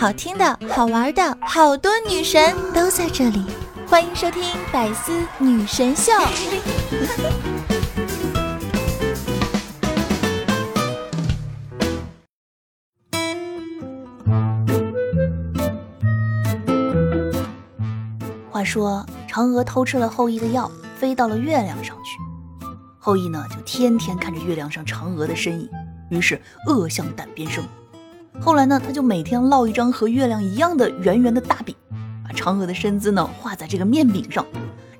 好听的、好玩的，好多女神都在这里，欢迎收听百思女神秀。话说嫦娥偷吃了后羿的药，飞到了月亮上去。后羿呢，就天天看着月亮上嫦娥的身影，于是恶向胆边生。后来呢，他就每天烙一张和月亮一样的圆圆的大饼，把嫦娥的身姿呢画在这个面饼上，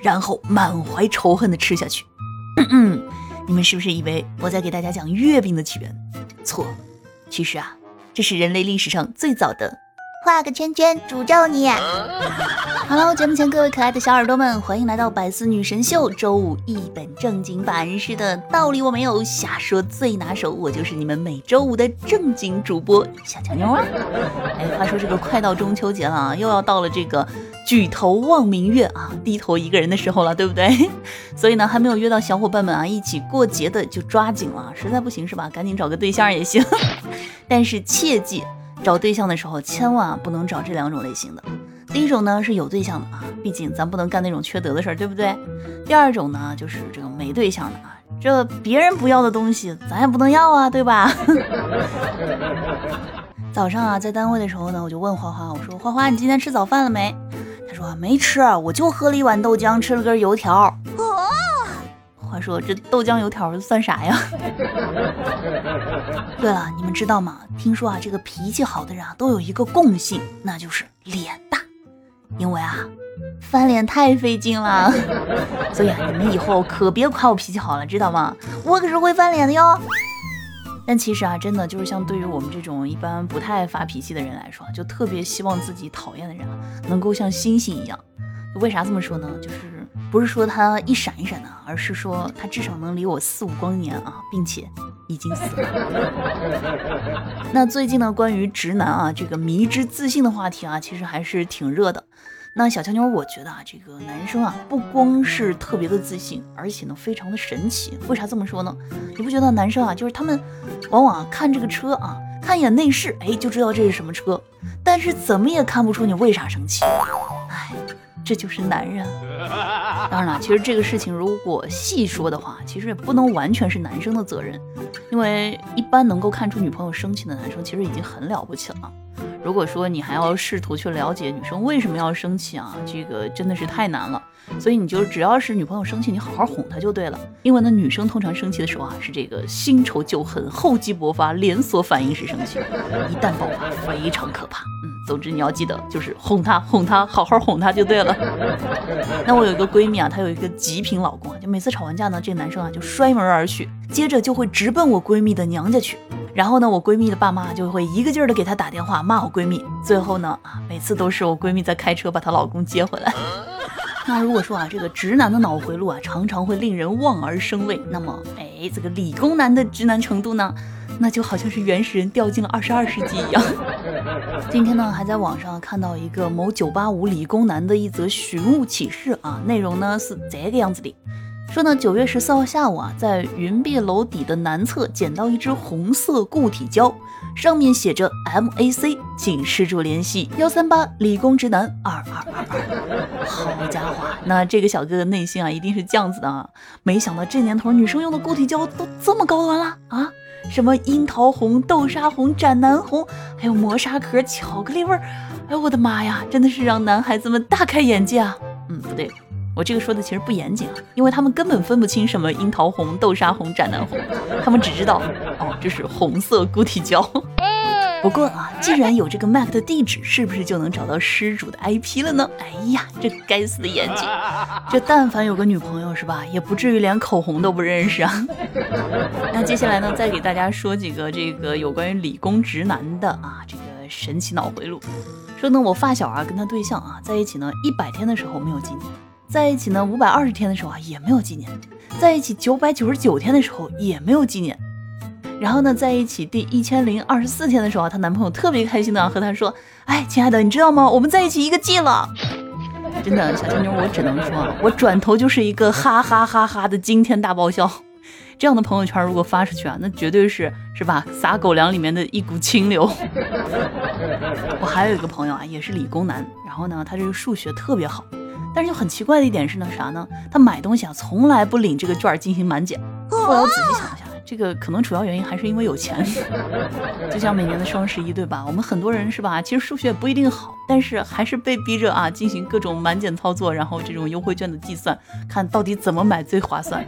然后满怀仇恨的吃下去。你们是不是以为我在给大家讲月饼的起源？错，其实啊，这是人类历史上最早的画个圈圈诅咒你。哈喽，节目前各位可爱的小耳朵们，欢迎来到百思女神秀，周五一本正经把人事的道理我没有瞎说，最拿手我就是你们每周五的正经主播小强妞啊。话说这个快到中秋节了啊，又要到了这个举头望明月啊，低头一个人的时候了，对不对？所以呢，还没有约到小伙伴们啊一起过节的就抓紧了，实在不行是吧，赶紧找个对象也行。但是切记找对象的时候千万不能找这两种类型的。第一种呢是有对象的啊，毕竟咱不能干那种缺德的事儿，对不对？第二种呢就是这种没对象的啊，这别人不要的东西咱也不能要啊，对吧？早上啊在单位的时候呢，我就问花花，我说花花你今天吃早饭了没？他说没吃，我就喝了一碗豆浆，吃了根油条。话说这豆浆油条算啥呀？对了，你们知道吗？听说啊，这个脾气好的人啊，都有一个共性，那就是脸大。因为啊，翻脸太费劲了，所以啊，你们以后可别夸我脾气好了，知道吗？我可是会翻脸的哟。但其实啊，真的就是像对于我们这种一般不太发脾气的人来说，就特别希望自己讨厌的人啊，能够像星星一样。为啥这么说呢？就是不是说他一闪一闪的，而是说他至少能离我4-5光年啊，并且已经死了。那最近呢，关于直男啊这个迷之自信的话题啊，其实还是挺热的。那小强妞，我觉得啊，这个男生啊，不光是特别的自信，而且呢，非常的神奇。为啥这么说呢？你不觉得男生啊，就是他们往往看这个车啊，看一眼内饰，哎，就知道这是什么车，但是怎么也看不出你为啥生气。哎，这就是男人。当然了，其实这个事情如果细说的话，其实也不能完全是男生的责任，因为一般能够看出女朋友生气的男生其实已经很了不起了。如果说你还要试图去了解女生为什么要生气啊，这个真的是太难了。所以你就只要是女朋友生气，你好好哄她就对了。因为呢，女生通常生气的时候啊，是这个新仇旧恨、厚积薄发、连锁反应式生气，一旦爆发非常可怕。总之你要记得，就是哄她哄她，好好哄她就对了。那我有一个闺蜜啊，她有一个极品老公啊，就每次吵完架呢，这男生啊就摔门而去，接着就会直奔我闺蜜的娘家去。然后呢，我闺蜜的爸妈就会一个劲儿的给她打电话骂我闺蜜，最后呢啊，每次都是我闺蜜在开车把她老公接回来。那如果说啊，这个直男的脑回路啊，常常会令人望而生畏，那么哎，这个理工男的直男程度呢，那就好像是原始人掉进了22世纪一样。今天呢，还在网上看到一个某985理工男的一则寻物启事啊，内容呢是这个样子的，说呢9月14号下午啊，在云碧楼底的南侧捡到一只红色固体胶，上面写着 MAC， 请失主联系138理工直男2222。好家伙，那这个小哥的内心啊，一定是这样子的啊，没想到这年头女生用的固体胶都这么高端了啊！什么樱桃红、豆沙红、斩男红，还有磨砂壳、巧克力味儿，哎呦我的妈呀，真的是让男孩子们大开眼界啊！不对，我这个说的其实不严谨啊，因为他们根本分不清什么樱桃红、豆沙红、斩男红，他们只知道哦，这是红色固体胶。不过啊，既然有这个 Mac 的地址，是不是就能找到失主的 IP 了呢？哎呀，这该死的眼睛，这但凡有个女朋友是吧，也不至于连口红都不认识啊。那接下来呢，再给大家说几个这个有关于理工直男的啊这个神奇脑回路。说呢，我发小啊跟他对象啊在一起呢100天的时候没有纪念，在一起呢520天的时候啊也没有纪念，在一起999天的时候也没有纪念。然后呢，在一起第1024天的时候啊，她男朋友特别开心的和她说：“哎，亲爱的，你知道吗？我们在一起1个季了。”真的，小青妞，我只能说啊，我转头就是一个哈哈哈哈的惊天大爆笑。这样的朋友圈如果发出去啊，那绝对是吧，撒狗粮里面的一股清流。我还有一个朋友啊，也是理工男，然后呢他这个数学特别好，但是就很奇怪的一点是呢啥呢，他买东西啊从来不领这个券进行满减。后来我仔细想一下，这个可能主要原因还是因为有钱。就像每年的双十一对吧，我们很多人是吧，其实数学也不一定好，但是还是被逼着啊进行各种满减操作，然后这种优惠券的计算，看到底怎么买最划算。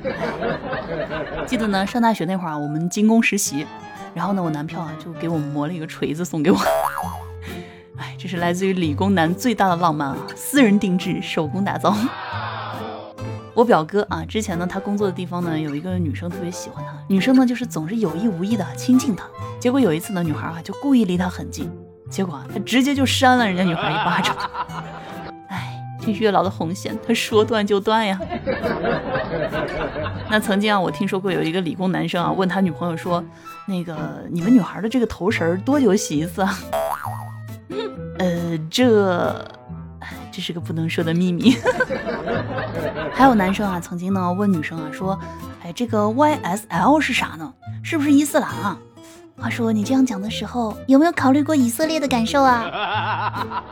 记得呢上大学那会儿我们精工实习，然后呢我男票啊就给我磨了一个锤子送给我。哎，这是来自于理工男最大的浪漫啊，私人定制手工打造。我表哥啊，之前呢，他工作的地方呢，有一个女生特别喜欢他，女生呢就是总是有意无意的亲近他。结果有一次呢，女孩啊就故意离他很近，结果啊他直接就扇了人家女孩一巴掌。哎，这月老的红线，他说断就断呀。那曾经啊，我听说过有一个理工男生啊，问他女朋友说，那个你们女孩的这个头绳多久洗一次啊？这是个不能说的秘密。还有男生啊，曾经呢问女生啊说，哎，这个 YSL 是啥呢？是不是伊斯兰啊？他说你这样讲的时候，有没有考虑过以色列的感受啊？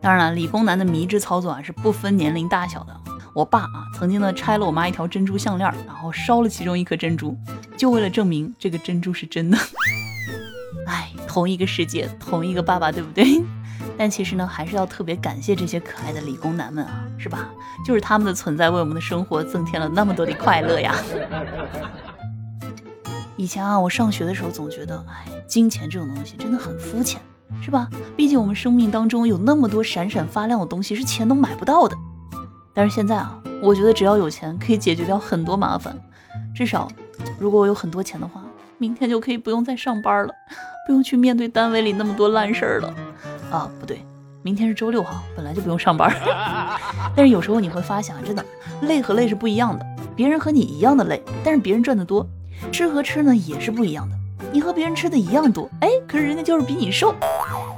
当然了，理工男的迷之操作啊是不分年龄大小的。我爸啊曾经呢拆了我妈一条珍珠项链，然后烧了其中一颗珍珠，就为了证明这个珍珠是真的。哎，同一个世界，同一个爸爸，对不对？但其实呢，还是要特别感谢这些可爱的理工男们啊，是吧？就是他们的存在，为我们的生活增添了那么多的快乐呀。以前啊，我上学的时候总觉得，哎，金钱这种东西真的很肤浅，是吧？毕竟我们生命当中有那么多闪闪发亮的东西是钱都买不到的。但是现在啊，我觉得只要有钱，可以解决掉很多麻烦。至少，如果我有很多钱的话，明天就可以不用再上班了，不用去面对单位里那么多烂事儿了。啊，不对，明天是周六哈，本来就不用上班。但是有时候你会发现，真的累和累是不一样的。别人和你一样的累，但是别人赚得多；吃和吃呢也是不一样的。你和别人吃的一样多，哎，可是人家就是比你瘦。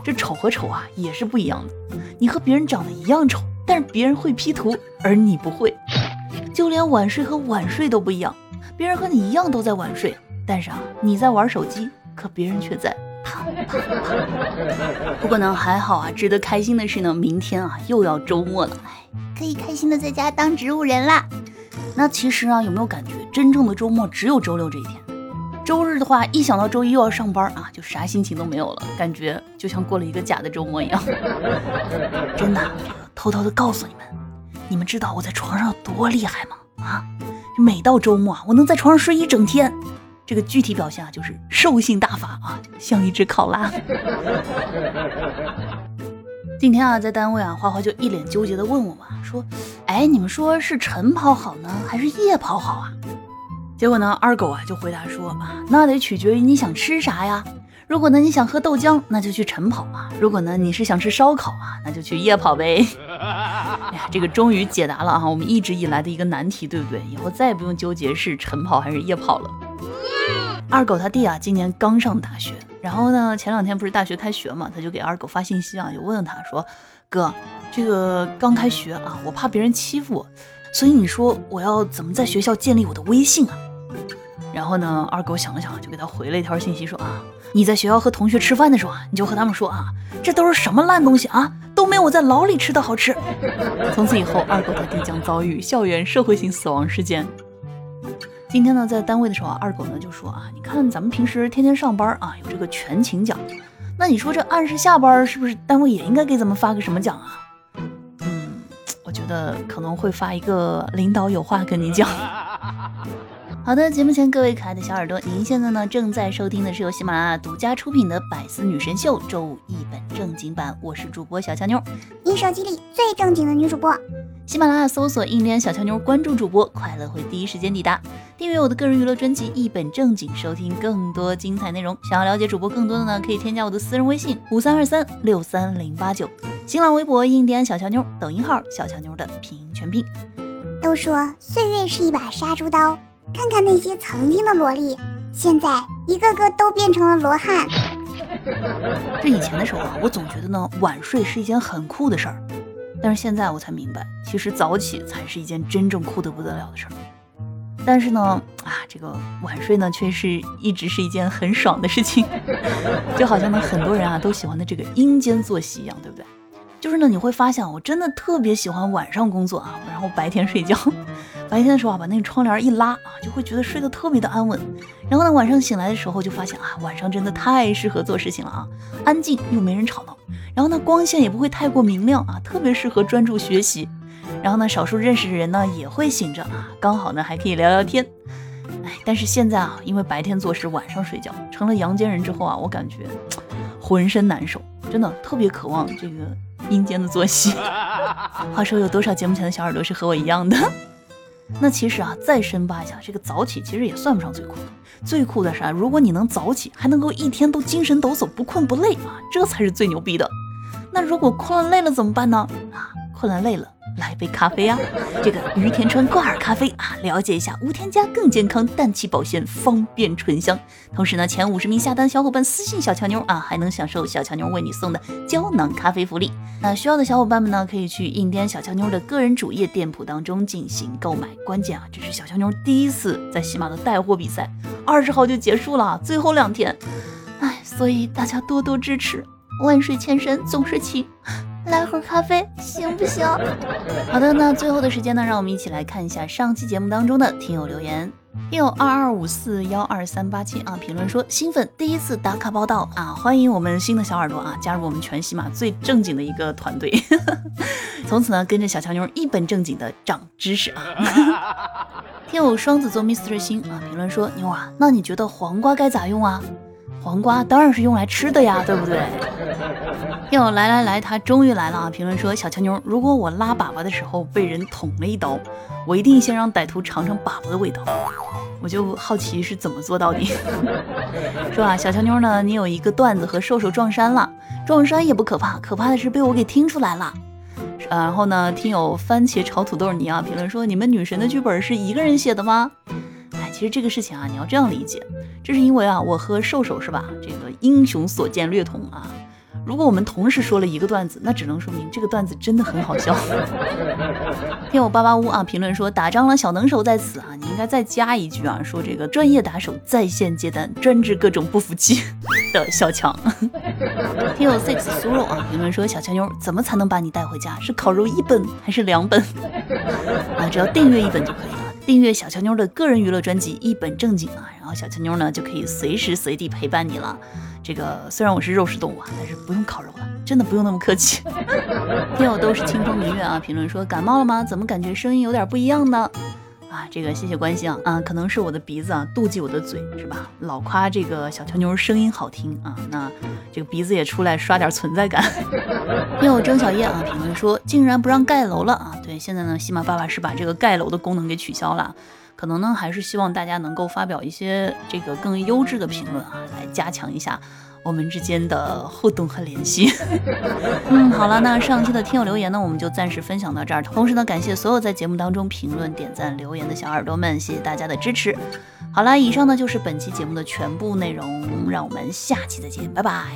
这丑和丑啊也是不一样的。你和别人长得一样丑，但是别人会 P 图，而你不会。就连晚睡和晚睡都不一样，别人和你一样都在晚睡，但是啊你在玩手机，可别人却在。不过呢还好啊，值得开心的是呢，明天啊又要周末了，可以开心的在家当植物人啦。那其实啊，有没有感觉真正的周末只有周六这一天？周日的话，一想到周一又要上班啊，就啥心情都没有了，感觉就像过了一个假的周末一样。真的，偷偷的告诉你们，你们知道我在床上有多厉害吗？啊，每到周末啊，我能在床上睡一整天。这个具体表现啊，就是兽性大发啊，像一只考拉。今天啊，在单位啊，花花就一脸纠结的问我嘛，说，哎，你们说是晨跑好呢，还是夜跑好啊？结果呢，二狗啊就回答说啊，那得取决于你想吃啥呀。如果呢你想喝豆浆，那就去晨跑啊；如果呢你是想吃烧烤啊，那就去夜跑呗。哎呀，这个终于解答了啊，我们一直以来的一个难题，对不对？以后再也不用纠结是晨跑还是夜跑了。二狗他弟啊，今年刚上大学，然后呢，前两天不是大学开学嘛，他就给二狗发信息啊，就问他说：“哥，这个刚开学啊，我怕别人欺负我，所以你说我要怎么在学校建立我的威信啊？”然后呢，二狗想了想，就给他回了一条信息说：“啊，你在学校和同学吃饭的时候啊，你就和他们说啊，这都是什么烂东西啊，都没有我在牢里吃的好吃。”从此以后，二狗他弟将遭遇校园社会性死亡事件。今天呢，在单位的时候啊，二狗呢就说啊，你看咱们平时天天上班啊，有这个全勤奖，那你说这按时下班是不是单位也应该给咱们发个什么奖啊？我觉得可能会发一个领导有话跟你讲。好的，节目前各位可爱的小耳朵，您现在呢正在收听的是由喜马拉雅独家出品的《百思女神秀》周五一本正经版，我是主播小乔妞，你手机里最正经的女主播。喜马拉雅搜索“印第安小乔妞”，关注主播，快乐会第一时间抵达。订阅我的个人娱乐专辑《一本正经》，收听更多精彩内容。想要了解主播更多的呢，可以添加我的私人微信5323630089，新浪微博“印第安小乔妞”，抖音号“小乔妞”的拼全拼。都说岁月是一把杀猪刀，看看那些曾经的萝莉，现在一个个都变成了罗汉。这以前的时候啊，我总觉得呢，晚睡是一件很酷的事儿。但是现在我才明白，其实早起才是一件真正酷得不得了的事儿。但是呢这个晚睡呢却是一直是一件很爽的事情，就好像呢很多人都喜欢的这个阴间作息一样，对不对？就是呢你会发现我真的特别喜欢晚上工作然后白天睡觉，白天的时候把那个窗帘一拉就会觉得睡得特别的安稳，然后呢晚上醒来的时候就发现晚上真的太适合做事情了安静又没人吵闹，然后呢光线也不会太过明亮特别适合专注学习，然后呢少数认识的人呢也会醒着刚好呢还可以聊聊天。但是现在因为白天做事晚上睡觉成了阳间人之后我感觉浑身难受，真的特别渴望这个阴间的作息。话说有多少节目前的小耳朵是和我一样的？那其实再深扒一下，这个早起其实也算不上最酷的，最酷的是如果你能早起还能够一天都精神抖擞不困不累这才是最牛逼的。那如果困了累了怎么办呢？困了累了来杯咖啡这个于田川挂耳咖啡了解一下无添加更健康氮气保鲜方便醇香，同时呢前50名下单小伙伴私信小乔妞还能享受小乔妞为你送的胶囊咖啡福利。那需要的小伙伴们呢可以去印第安小乔妞的个人主页店铺当中进行购买，关键这是小乔妞第一次在喜马的带货比赛，20号就结束了，最后2天所以大家多多支持，万水千山总是情，来会儿咖啡行不行？好的，那最后的时间呢，让我们一起来看一下上期节目当中的听友留言。听友22541237评论说兴奋第一次打卡报道欢迎我们新的小耳朵加入我们全喜马最正经的一个团队。从此呢跟着小乔妞一本正经的长知识听友双子座 Mr. 星评论说妞那你觉得黄瓜该咋用啊？黄瓜当然是用来吃的呀，对不对？听友来他终于来了评论说小乔妞，如果我拉粑粑的时候被人捅了1刀，我一定先让歹徒尝尝粑粑的味道。我就好奇是怎么做到的。说小乔妞呢，你有一个段子和兽兽撞衫了，撞衫也不可怕，可怕的是被我给听出来了。然后呢，听友番茄炒土豆泥评论说你们女神的剧本是一个人写的吗？其实这个事情你要这样理解，这是因为我和兽兽是吧，这个英雄所见略同如果我们同时说了一个段子，那只能说明这个段子真的很好笑。听友巴巴屋评论说打仗了小能手在此你应该再加一句说这个专业打手在线接单，专治各种不服气的小强。听友 Six 酥肉评论说小强妞怎么才能把你带回家？是烤肉1本还是2本只要订阅1本就可以了。订阅小乔妞的个人娱乐专辑一本正经然后小乔妞呢就可以随时随地陪伴你了。这个虽然我是肉食动物但是不用烤肉了，真的不用那么客气。听友都是清风明月评论说感冒了吗？怎么感觉声音有点不一样呢？这个谢谢关心可能是我的鼻子妒忌我的嘴是吧？老夸这个小乔妞声音好听那这个鼻子也出来刷点存在感。因为我郑小叶评论说竟然不让盖楼了对，现在呢喜马爸爸是把这个盖楼的功能给取消了，可能呢还是希望大家能够发表一些这个更优质的评论来加强一下我们之间的互动和联系。好了，那上期的听友留言呢，我们就暂时分享到这儿。同时呢，感谢所有在节目当中评论、点赞、留言的小耳朵们，谢谢大家的支持。好了，以上呢就是本期节目的全部内容，让我们下期再见，拜拜。